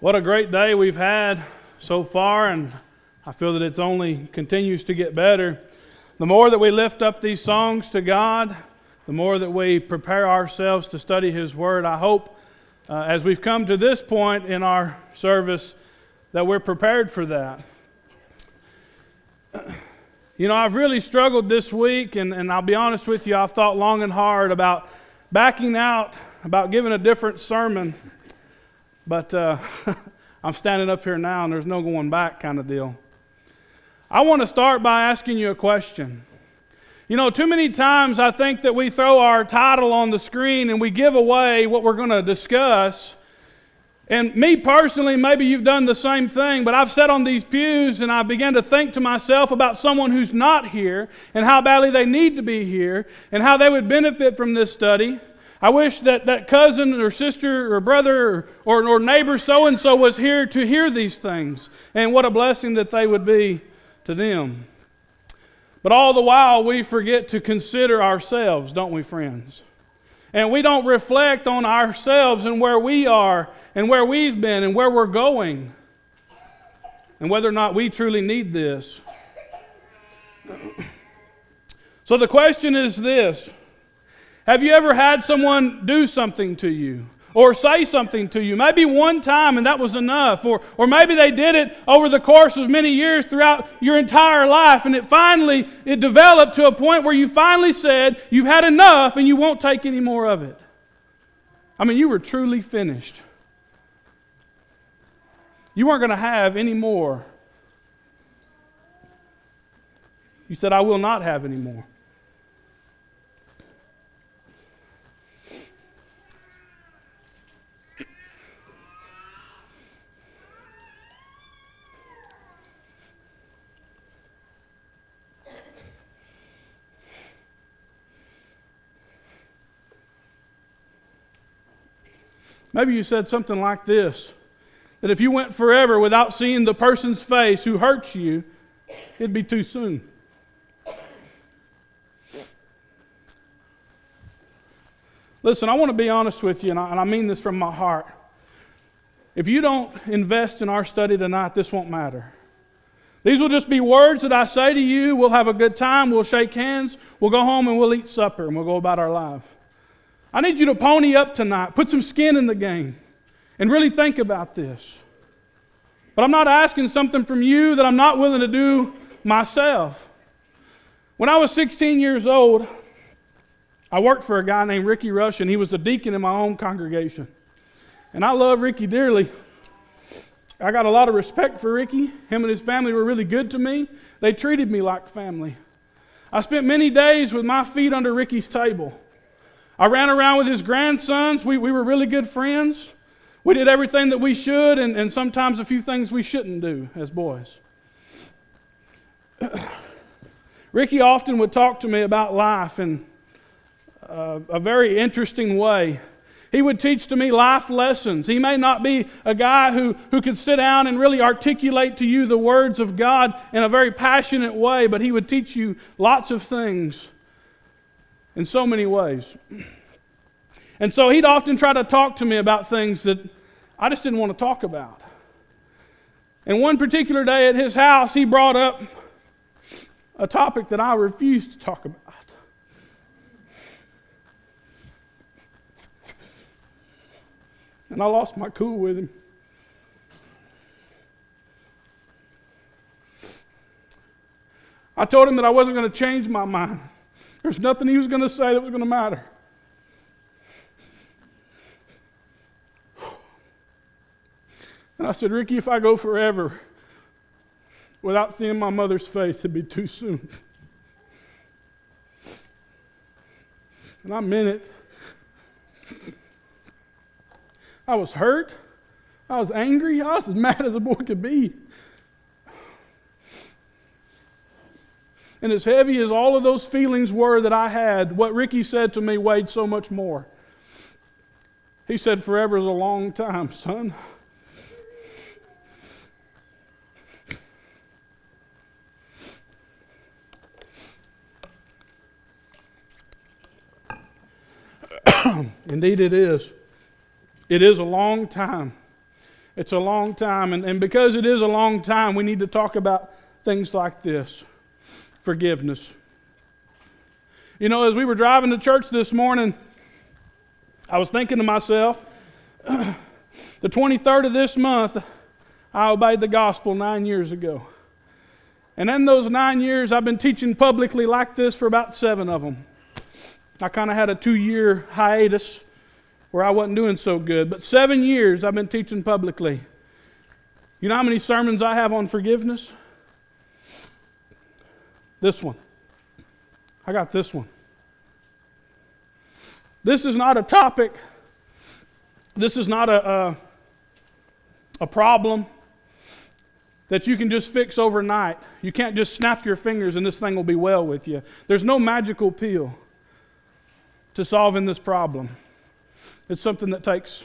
What a great day we've had so far, and I feel that it only continues to get better. The more that we lift up these songs to God, the more that we prepare ourselves to study His Word. I hope as we've come to this point in our service that we're prepared for that. You know, I've really struggled this week, and I'll be honest with you, I've thought long and hard about backing out, about giving a different sermon. But I'm standing up here now and there's no going back kind of deal. I want to start by asking you a question. You know, too many times I think that we throw our title on the screen and we give away what we're going to discuss. And me personally, maybe you've done the same thing, but I've sat on these pews and I began to think to myself about someone who's not here and how badly they need to be here and how they would benefit from this study. I wish that cousin or sister or brother or neighbor so-and-so was here to hear these things. And what a blessing that they would be to them. But all the while we forget to consider ourselves, don't we, friends? And we don't reflect on ourselves and where we are and where we've been and where we're going. And whether or not we truly need this. So the question is this. Have you ever had someone do something to you or say something to you? Maybe one time and that was enough. Or maybe they did it over the course of many years throughout your entire life, and it developed to a point where you finally said you've had enough and you won't take any more of it. I mean, you were truly finished. You weren't going to have any more. You said, I will not have any more. Maybe you said something like this, that if you went forever without seeing the person's face who hurts you, it'd be too soon. Listen, I want to be honest with you, and I mean this from my heart. If you don't invest in our study tonight, this won't matter. These will just be words that I say to you. We'll have a good time, we'll shake hands, we'll go home and we'll eat supper, and we'll go about our life. I need you to pony up tonight, put some skin in the game, and really think about this. But I'm not asking something from you that I'm not willing to do myself. When I was 16 years old, I worked for a guy named Ricky Rush, and he was the deacon in my own congregation. And I love Ricky dearly. I got a lot of respect for Ricky. Him and his family were really good to me. They treated me like family. I spent many days with my feet under Ricky's table. I ran around with his grandsons. We were really good friends. We did everything that we should and sometimes a few things we shouldn't do as boys. Ricky often would talk to me about life in a very interesting way. He would teach to me life lessons. He may not be a guy who could sit down and really articulate to you the words of God in a very passionate way, but he would teach you lots of things. In so many ways. And so he'd often try to talk to me about things that I just didn't want to talk about. And one particular day at his house, he brought up a topic that I refused to talk about. And I lost my cool with him. I told him that I wasn't going to change my mind. There's nothing he was going to say that was going to matter. And I said, Ricky, if I go forever without seeing my mother's face, it'd be too soon. And I meant it. I was hurt. I was angry. I was as mad as a boy could be. And as heavy as all of those feelings were that I had, what Ricky said to me weighed so much more. He said, forever is a long time, son. Indeed it is. It is a long time. It's a long time, and because it is a long time, we need to talk about things like this. Forgiveness. You know, as we were driving to church this morning, I was thinking to myself, the 23rd of this month, I obeyed the gospel 9 years ago. And in those 9 years, I've been teaching publicly like this for about 7 of them. I kind of had a 2-year hiatus where I wasn't doing so good. But 7 years I've been teaching publicly. You know how many sermons I have on forgiveness? This one. I got this one. This is not a topic. This is not a problem that you can just fix overnight. You can't just snap your fingers and this thing will be well with you. There's no magical pill to solving this problem. It's something that takes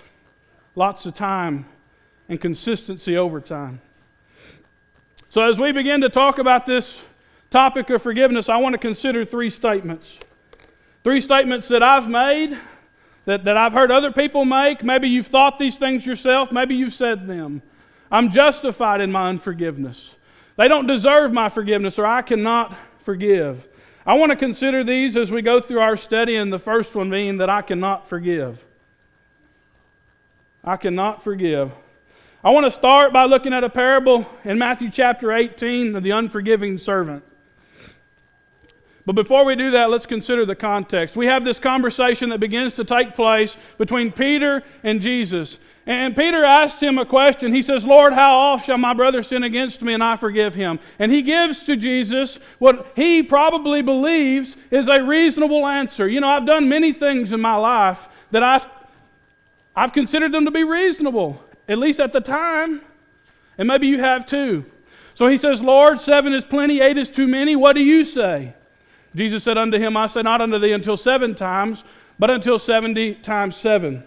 lots of time and consistency over time. So as we begin to talk about this topic of forgiveness, I want to consider 3 statements. 3 statements that I've made, that I've heard other people make. Maybe you've thought these things yourself. Maybe you've said them. I'm justified in my unforgiveness. They don't deserve my forgiveness, or I cannot forgive. I want to consider these as we go through our study, and the first one being that I cannot forgive. I cannot forgive. I want to start by looking at a parable in Matthew chapter 18 of the unforgiving servant. But before we do that, let's consider the context. We have this conversation that begins to take place between Peter and Jesus. And Peter asked him a question. He says, "Lord, how oft shall my brother sin against me and I forgive him?" And he gives to Jesus what he probably believes is a reasonable answer. You know, I've done many things in my life that I've considered them to be reasonable, at least at the time. And maybe you have too. So he says, "Lord, 7 is plenty, 8 is too many. What do you say?" Jesus said unto him, "I say not unto thee until 7 times, but until 70 times 7.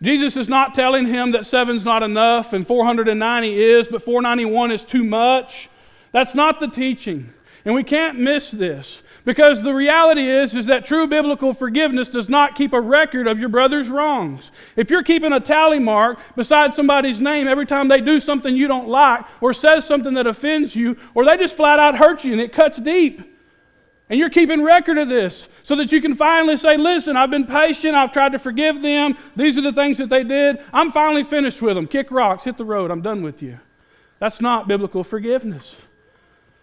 Jesus is not telling him that 7's not enough and 490 is, but 491 is too much. That's not the teaching. And we can't miss this, because the reality is that true biblical forgiveness does not keep a record of your brother's wrongs. If you're keeping a tally mark beside somebody's name every time they do something you don't like or says something that offends you, or they just flat out hurt you and it cuts deep, and you're keeping record of this so that you can finally say, "Listen, I've been patient. I've tried to forgive them. These are the things that they did. I'm finally finished with them. Kick rocks, hit the road. I'm done with you." That's not biblical forgiveness.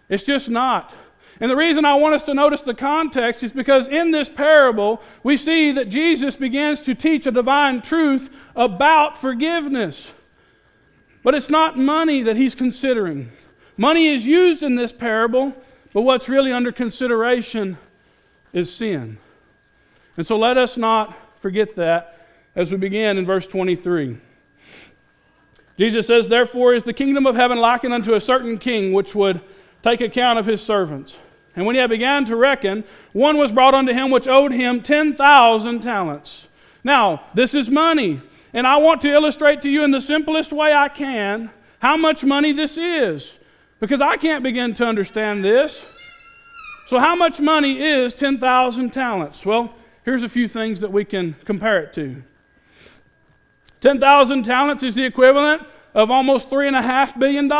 It's just not. And the reason I want us to notice the context is because in this parable, we see that Jesus begins to teach a divine truth about forgiveness. But it's not money that he's considering. Money is used in this parable, but what's really under consideration is sin. And so let us not forget that as we begin in verse 23. Jesus says, "Therefore is the kingdom of heaven likened unto a certain king, which would take account of his servants. And when he had began to reckon, one was brought unto him which owed him 10,000 talents. Now, this is money. And I want to illustrate to you in the simplest way I can how much money this is, because I can't begin to understand this. So how much money is 10,000 talents? Well, here's a few things that we can compare it to. 10,000 talents is the equivalent of almost $3.5 billion.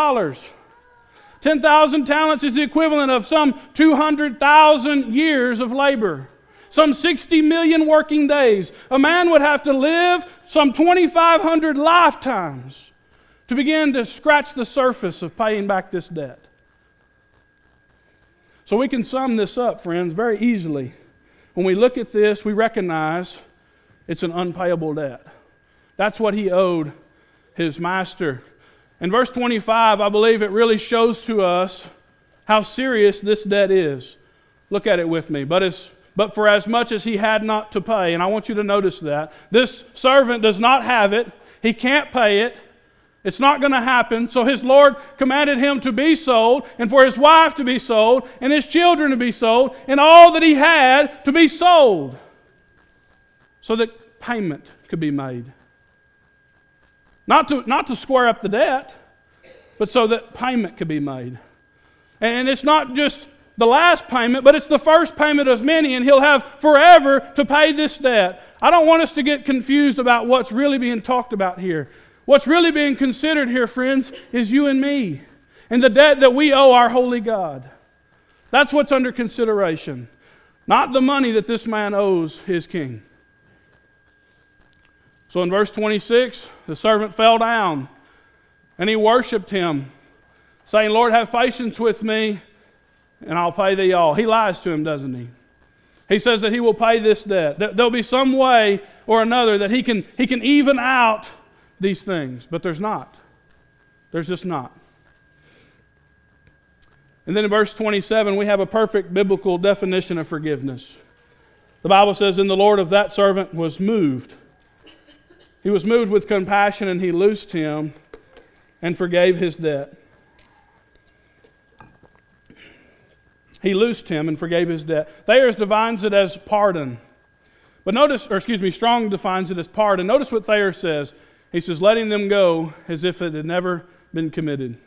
10,000 talents is the equivalent of some 200,000 years of labor. Some 60 million working days. A man would have to live some 2,500 lifetimes to begin to scratch the surface of paying back this debt. So we can sum this up, friends, very easily. When we look at this, we recognize it's an unpayable debt. That's what he owed his master. In verse 25, I believe it really shows to us how serious this debt is. Look at it with me. But for as much as he had not to pay, and I want you to notice that, this servant does not have it. He can't pay it. It's not going to happen. So his Lord commanded him to be sold, and for his wife to be sold, and his children to be sold, and all that he had to be sold, so that payment could be made. Not to square up the debt, but so that payment could be made. And it's not just the last payment, but it's the first payment of many, and he'll have forever to pay this debt. I don't want us to get confused about what's really being talked about here. What's really being considered here, friends, is you and me and the debt that we owe our holy God. That's what's under consideration. Not the money that this man owes his king. So in verse 26, the servant fell down and he worshiped him, saying, Lord, have patience with me and I'll pay thee all. He lies to him, doesn't he? He says that he will pay this debt. There'll be some way or another that he can even out these things. But there's not. There's just not. And then in verse 27, we have a perfect biblical definition of forgiveness. The Bible says, and the Lord of that servant was moved. He was moved with compassion, and he loosed him and forgave his debt. He loosed him and forgave his debt. Thayers defines it as pardon. But notice, Strong defines it as pardon. Notice what Thayer says. He says, letting them go as if it had never been committed.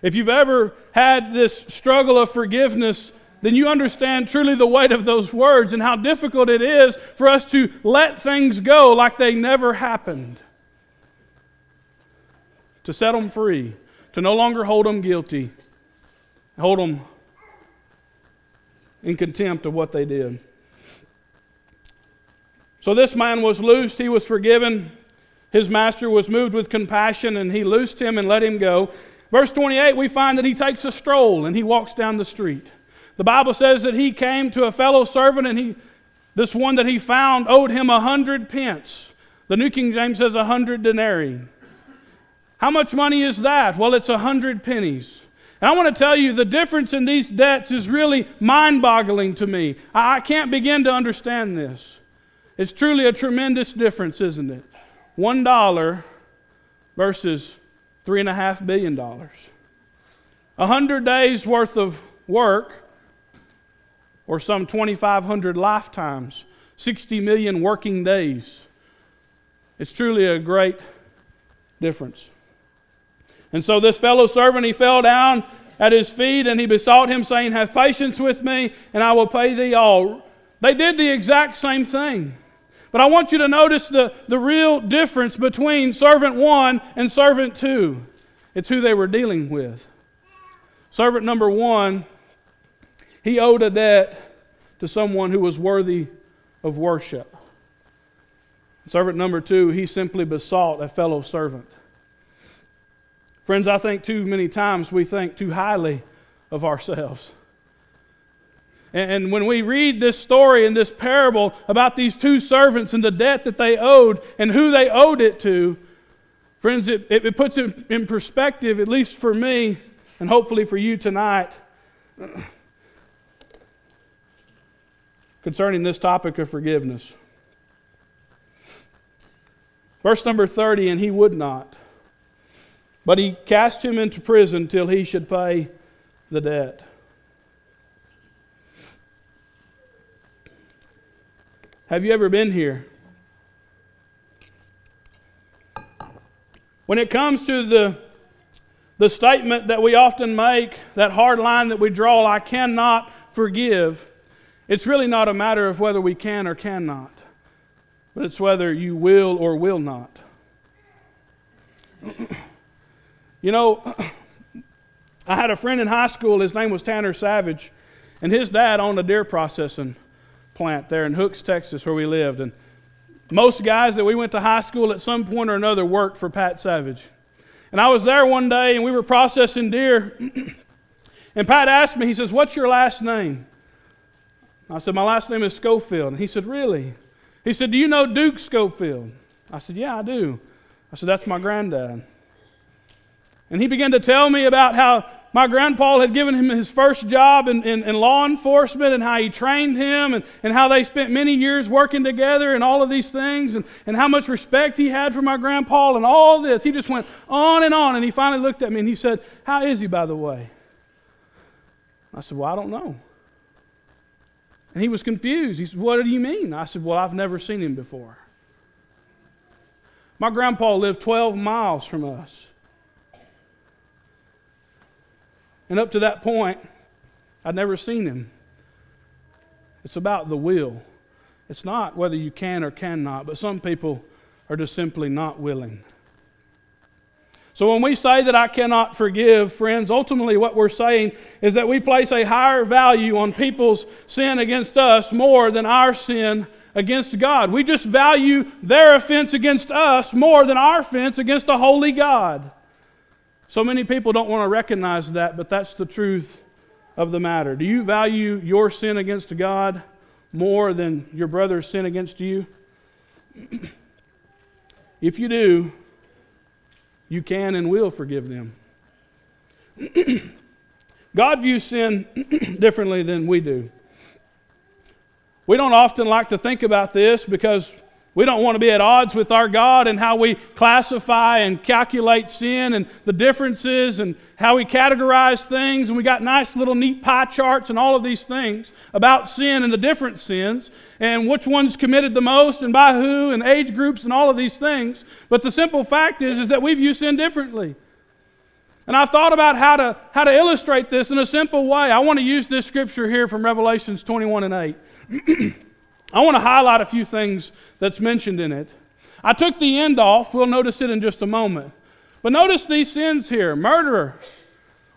If you've ever had this struggle of forgiveness, then you understand truly the weight of those words and how difficult it is for us to let things go like they never happened. To set them free, to no longer hold them guilty, hold them in contempt of what they did. So this man was loosed, he was forgiven, his master was moved with compassion, and he loosed him and let him go. Verse 28, we find that he takes a stroll and he walks down the street. The Bible says that he came to a fellow servant, and this one that he found owed him 100 pence. The New King James says 100 denarii. How much money is that? Well, it's 100 pennies. And I want to tell you, the difference in these debts is really mind-boggling to me. I can't begin to understand this. It's truly a tremendous difference, isn't it? $1 versus $3.5 billion. 100 days worth of work, or some 2,500 lifetimes, 60 million working days. It's truly a great difference. And so this fellow servant, he fell down at his feet and he besought him, saying, have patience with me and I will pay thee all. They did the exact same thing. But I want you to notice the real difference between servant one and servant two. It's who they were dealing with. Servant number one, he owed a debt to someone who was worthy of worship. Servant number two, he simply besought a fellow servant. Friends, I think too many times we think too highly of ourselves. And when we read this story and this parable about these two servants and the debt that they owed and who they owed it to, friends, it puts it in perspective, at least for me and hopefully for you tonight, concerning this topic of forgiveness. Verse number 30, and he would not, but he cast him into prison till he should pay the debt. Have you ever been here? When it comes to the statement that we often make, that hard line that we draw, I cannot forgive, it's really not a matter of whether we can or cannot, but it's whether you will or will not. You know, I had a friend in high school, his name was Tanner Savage, and his dad owned a deer processing plant there in Hooks, Texas, where we lived. And most guys that we went to high school at some point or another worked for Pat Savage. And I was there one day, and we were processing deer, and Pat asked me, he says, what's your last name? I said, my last name is Schofield. And he said, really? He said, do you know Duke Schofield? I said, yeah, I do. I said, that's my granddad. And he began to tell me about how my grandpa had given him his first job in law enforcement, and how he trained him, and how they spent many years working together and all of these things, and how much respect he had for my grandpa and all this. He just went on, and he finally looked at me and he said, how is he, by the way? I said, well, I don't know. And he was confused. He said, what do you mean? I said, well, I've never seen him before. My grandpa lived 12 miles from us. And up to that point, I'd never seen him. It's about the will. It's not whether you can or cannot, but some people are just simply not willing. So when we say that I cannot forgive, friends, ultimately what we're saying is that we place a higher value on people's sin against us more than our sin against God. We just value their offense against us more than our offense against a holy God. So many people don't want to recognize that, but that's the truth of the matter. Do you value your sin against God more than your brother's sin against you? If you do, you can and will forgive them. God views sin differently than we do. We don't often like to think about this because we don't want to be at odds with our God and how we classify and calculate sin and the differences and how we categorize things. And we got nice little neat pie charts and all of these things about sin and the different sins and which one's committed the most and by who and age groups and all of these things. But the simple fact is that we view sin differently. And I've thought about how to illustrate this in a simple way. I want to use this scripture here from Revelations 21 and 8. I want to highlight a few things that's mentioned in it. I took the end off. We'll notice it in just a moment. But notice these sins here. Murderer.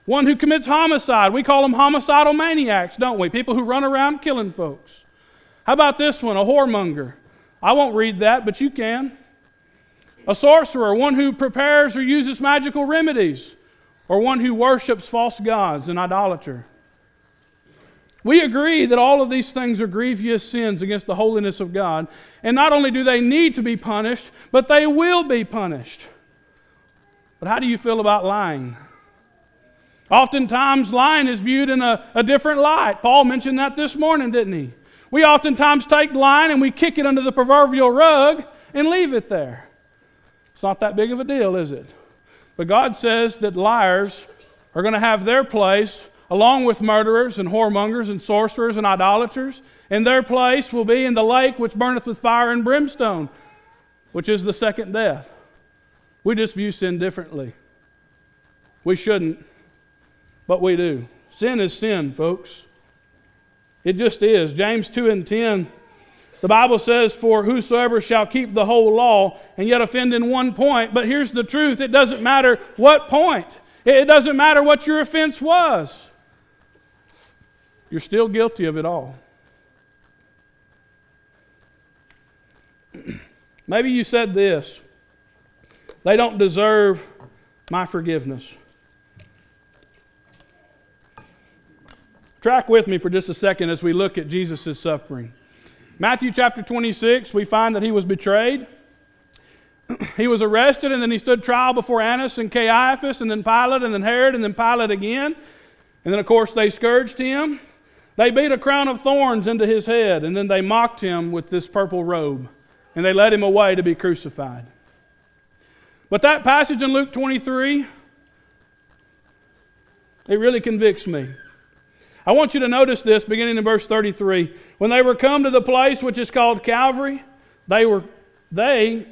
One who commits homicide. We call them homicidal maniacs, don't we? People who run around killing folks. How about this one? A whoremonger. I won't read that, but you can. A sorcerer. One who prepares or uses magical remedies. Or one who worships false gods, an idolater. We agree that all of these things are grievous sins against the holiness of God. And not only do they need to be punished, but they will be punished. But how do you feel about lying? Oftentimes lying is viewed in a different light. Paul mentioned that this morning, didn't he? We oftentimes take lying and we kick it under the proverbial rug and leave it there. It's not that big of a deal, is it? But God says that liars are going to have their place along with murderers and whoremongers and sorcerers and idolaters, and their place will be in the lake which burneth with fire and brimstone, which is the second death. We just view sin differently. We shouldn't, but we do. Sin is sin, folks. It just is. James 2 and 10, the Bible says, "For whosoever shall keep the whole law and yet offend in one point," but here's the truth, it doesn't matter what point. It doesn't matter what your offense was. You're still guilty of it all. Maybe you said this: "They don't deserve my forgiveness." Track with me for just a second as we look at Jesus' suffering. Matthew chapter 26, we find that he was betrayed. He was arrested, and then he stood trial before Annas and Caiaphas, and then Pilate, and then Herod, and then Pilate again. And then, of course, they scourged him. They beat a crown of thorns into his head, and then they mocked him with this purple robe, and they led him away to be crucified. But that passage in Luke 23, it really convicts me. I want you to notice this, beginning in verse 33. When they were come to the place which is called Calvary, there they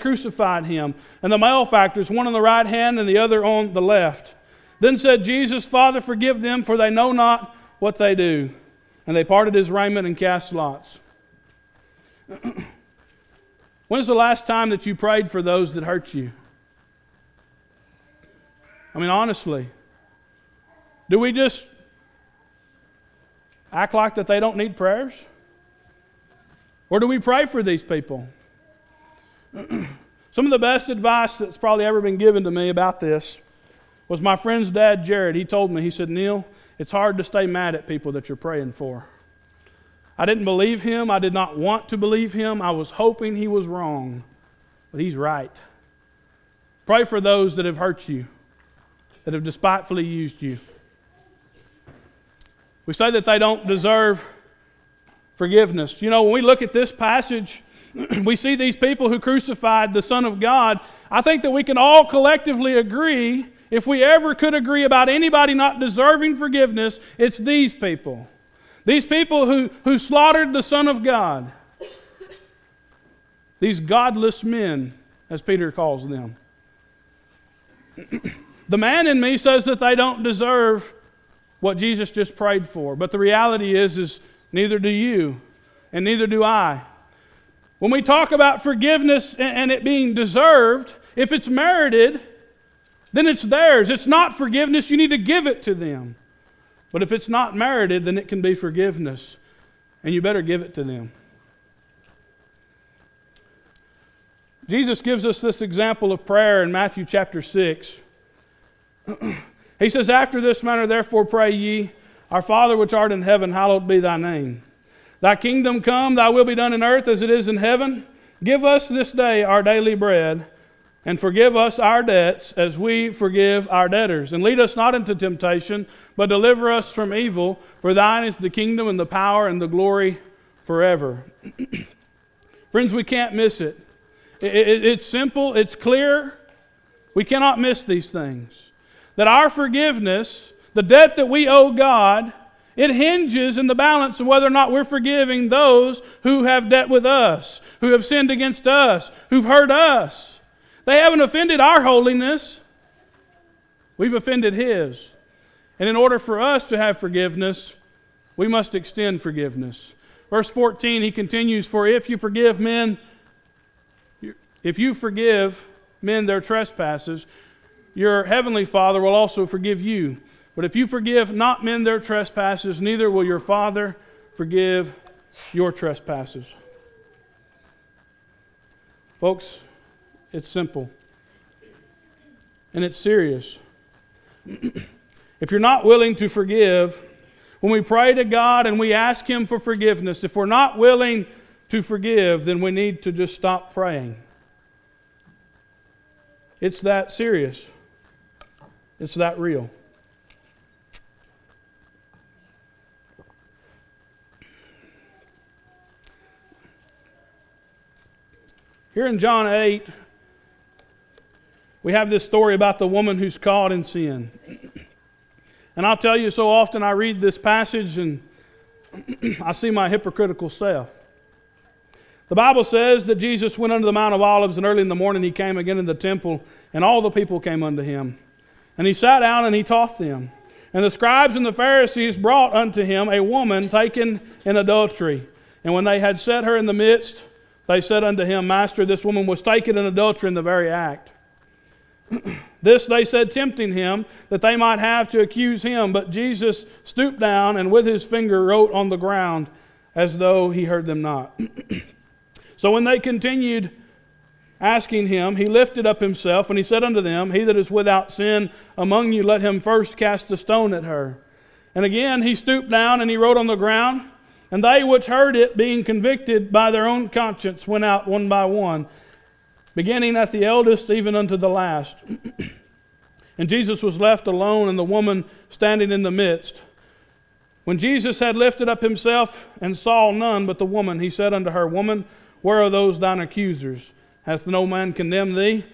crucified him, and the malefactors, one on the right hand and the other on the left. Then said Jesus, "Father, forgive them, for they know not what they do." And they parted his raiment and cast lots. When's the last time that you prayed for those that hurt you? I mean, honestly, do we just act like that they don't need prayers? Or do we pray for these people? Some of the best advice that's probably ever been given to me about this was my friend's dad, Jared. He told me, he said, "Neil, it's hard to stay mad at people that you're praying for." I didn't believe him. I did not want to believe him. I was hoping he was wrong, but he's right. Pray for those that have hurt you, that have despitefully used you. We say that they don't deserve forgiveness. You know, when we look at this passage, we see these people who crucified the Son of God. I think that we can all collectively agree, if we ever could agree about anybody not deserving forgiveness, it's these people. These people who slaughtered the Son of God. These godless men, as Peter calls them. The man in me says that they don't deserve what Jesus just prayed for. But the reality is neither do you, and neither do I. When we talk about forgiveness and it being deserved, if it's merited, then it's theirs. It's not forgiveness. You need to give it to them. But if it's not merited, then it can be forgiveness. And you better give it to them. Jesus gives us this example of prayer in Matthew chapter 6. He says, "After this manner therefore pray ye, Our Father which art in heaven, hallowed be thy name. Thy kingdom come, thy will be done in earth as it is in heaven. Give us this day our daily bread, and forgive us our debts as we forgive our debtors. And lead us not into temptation, but deliver us from evil. For thine is the kingdom and the power and the glory forever." Friends, we can't miss it. It's simple, it's clear. We cannot miss these things. That our forgiveness, the debt that we owe God, it hinges in the balance of whether or not we're forgiving those who have debt with us, who have sinned against us, who've hurt us. They haven't offended our holiness. We've offended His. And in order for us to have forgiveness, we must extend forgiveness. Verse 14, he continues, "For if you forgive men their trespasses, your heavenly Father will also forgive you. But if you forgive not men their trespasses, neither will your Father forgive your trespasses." Folks, it's simple. And it's serious. If you're not willing to forgive, when we pray to God and we ask Him for forgiveness, if we're not willing to forgive, then we need to just stop praying. It's that serious. It's that real. Here in John 8, we have this story about the woman who's caught in sin. And I'll tell you, so often I read this passage and I see my hypocritical self. The Bible says that Jesus went unto the Mount of Olives, and early in the morning He came again in the temple, and all the people came unto Him. And He sat down and He taught them. And the scribes and the Pharisees brought unto Him a woman taken in adultery. And when they had set her in the midst, they said unto Him, "Master, this woman was taken in adultery in the very act." This they said, tempting Him, that they might have to accuse Him. But Jesus stooped down and with His finger wrote on the ground, as though He heard them not. So when they continued asking Him, He lifted up Himself, and He said unto them, "He that is without sin among you, let him first cast a stone at her." And again He stooped down and He wrote on the ground. And they which heard it, being convicted by their own conscience, went out one by one, beginning at the eldest, even unto the last. And Jesus was left alone, and the woman standing in the midst. When Jesus had lifted up Himself, and saw none but the woman, He said unto her, "Woman, where are those thine accusers? Hath no man condemned thee?"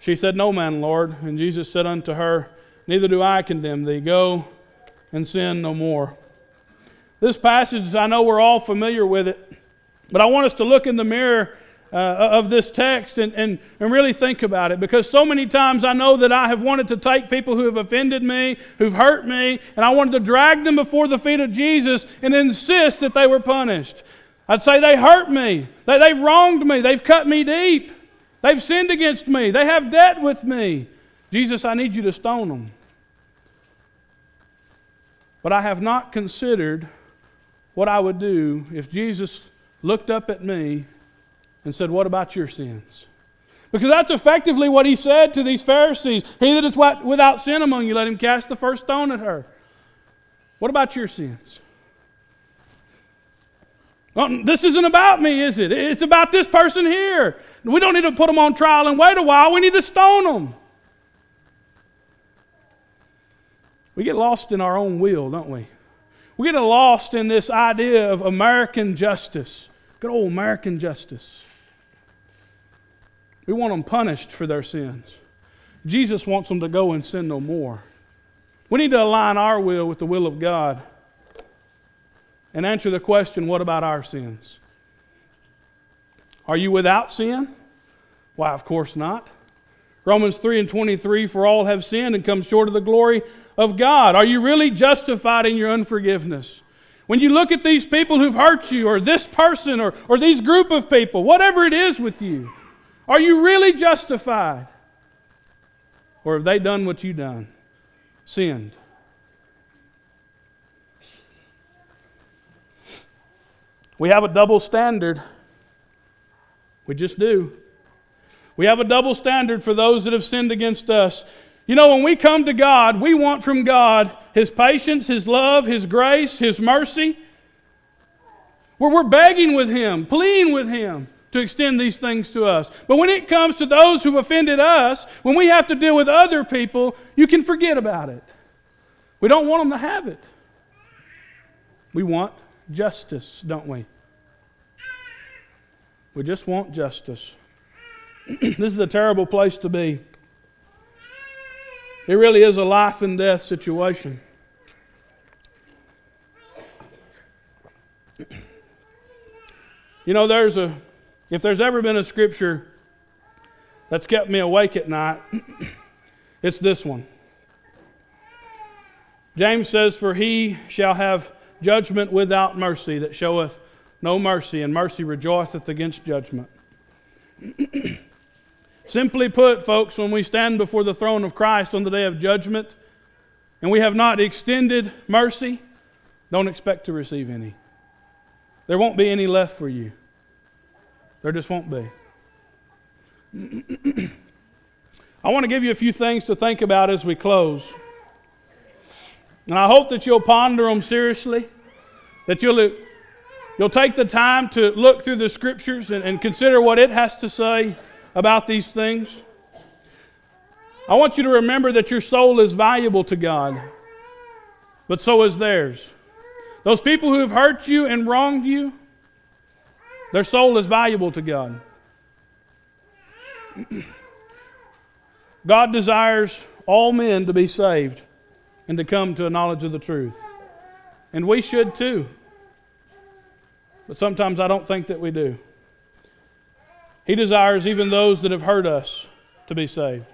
She said, "No man, Lord." And Jesus said unto her, "Neither do I condemn thee. Go and sin no more." This passage, I know we're all familiar with it, but I want us to look in the mirror of this text and really think about it, because so many times I know that I have wanted to take people who have offended me, who've hurt me, and I wanted to drag them before the feet of Jesus and insist that they were punished. I'd say they hurt me, they've wronged me, they've cut me deep, they've sinned against me, they have debt with me. Jesus, I need you to stone them. But I have not considered what I would do if Jesus looked up at me and said, "What about your sins?" Because that's effectively what He said to these Pharisees. "He that is without sin among you, let him cast the first stone at her." What about your sins? Well, this isn't about me, is it? It's about this person here. We don't need to put them on trial and wait a while. We need to stone them. We get lost in our own will, don't we? We get lost in this idea of American justice. Good old American justice. We want them punished for their sins. Jesus wants them to go and sin no more. We need to align our will with the will of God and answer the question, what about our sins? Are you without sin? Why, of course not. Romans 3:23, "For all have sinned and come short of the glory of God." Are you really justified in your unforgiveness? When you look at these people who've hurt you, or this person, or these group of people, whatever it is with you, are you really justified? Or have they done what you done? Sinned. We have a double standard. We just do. We have a double standard for those that have sinned against us. You know, when we come to God, we want from God His patience, His love, His grace, His mercy. Where we're begging with Him, pleading with Him to extend these things to us. But when it comes to those who offended us, when we have to deal with other people, you can forget about it. We don't want them to have it. We want justice, don't we? We just want justice. This is a terrible place to be. It really is a life and death situation. You know, if there's ever been a scripture that's kept me awake at night, it's this one. James says, "For he shall have judgment without mercy, that showeth no mercy, and mercy rejoiceth against judgment." Simply put, folks, when we stand before the throne of Christ on the day of judgment, and we have not extended mercy, don't expect to receive any. There won't be any left for you. There just won't be. I want to give you a few things to think about as we close. And I hope that you'll ponder them seriously, that you'll take the time to look through the Scriptures and consider what it has to say about these things. I want you to remember that your soul is valuable to God, but so is theirs. Those people who have hurt you and wronged you, their soul is valuable to God. God desires all men to be saved and to come to a knowledge of the truth. And we should too. But sometimes I don't think that we do. He desires even those that have hurt us to be saved.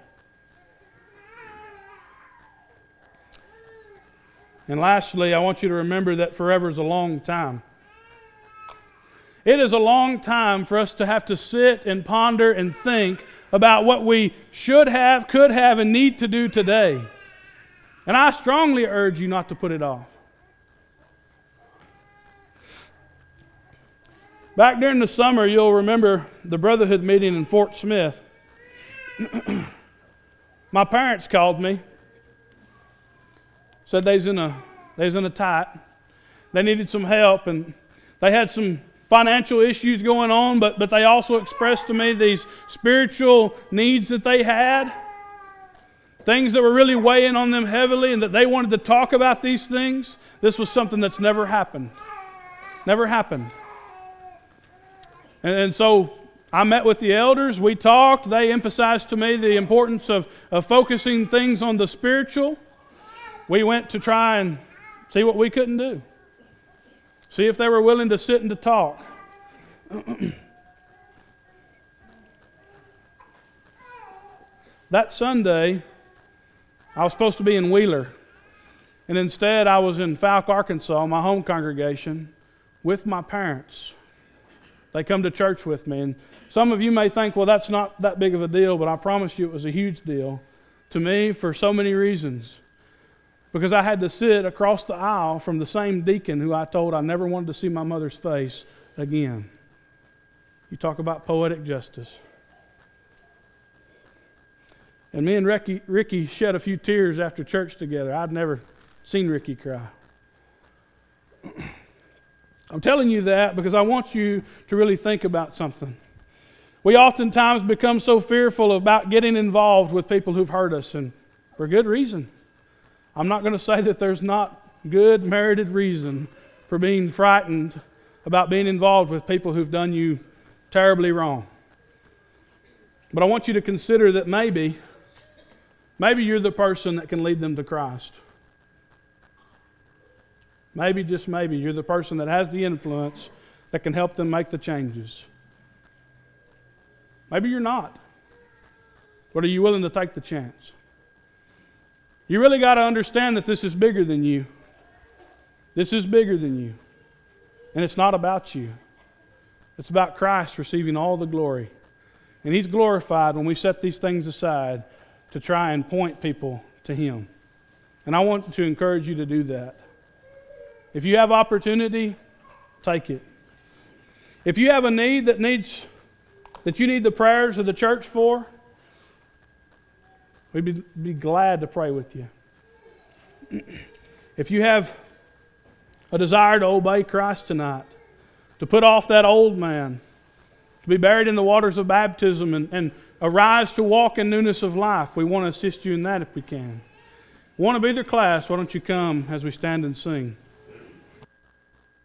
And lastly, I want you to remember that forever is a long time. It is a long time for us to have to sit and ponder and think about what we should have, could have, and need to do today. And I strongly urge you not to put it off. Back during the summer, you'll remember the Brotherhood meeting in Fort Smith. My parents called me. Said they's in a tight. They needed some help, and they had some financial issues going on, but they also expressed to me these spiritual needs that they had. Things that were really weighing on them heavily, and that they wanted to talk about these things. This was something that's never happened. Never happened. And so I met with the elders. We talked. They emphasized to me the importance of focusing things on the spiritual. We went to try and see what we couldn't do. See if they were willing to sit and to talk. That Sunday, I was supposed to be in Wheeler, and instead I was in Falk, Arkansas, my home congregation, with my parents. They come to church with me, and some of you may think, well, that's not that big of a deal, but I promise you it was a huge deal to me for so many reasons. Because I had to sit across the aisle from the same deacon who I told I never wanted to see my mother's face again. You talk about poetic justice. And me and Ricky shed a few tears after church together. I'd never seen Ricky cry. I'm telling you that because I want you to really think about something. We oftentimes become so fearful about getting involved with people who've hurt us, and for good reason. I'm not going to say that there's not good, merited reason for being frightened about being involved with people who've done you terribly wrong. But I want you to consider that maybe you're the person that can lead them to Christ. Maybe, just maybe, you're the person that has the influence that can help them make the changes. Maybe you're not. But are you willing to take the chance? You really got to understand that this is bigger than you. This is bigger than you. And it's not about you. It's about Christ receiving all the glory. And He's glorified when we set these things aside to try and point people to Him. And I want to encourage you to do that. If you have opportunity, take it. If you have a need that you need the prayers of the church for, we'd be glad to pray with you. If you have a desire to obey Christ tonight, to put off that old man, to be buried in the waters of baptism and arise to walk in newness of life, we want to assist you in that if we can. Want to be their class? Why don't you come as we stand and sing?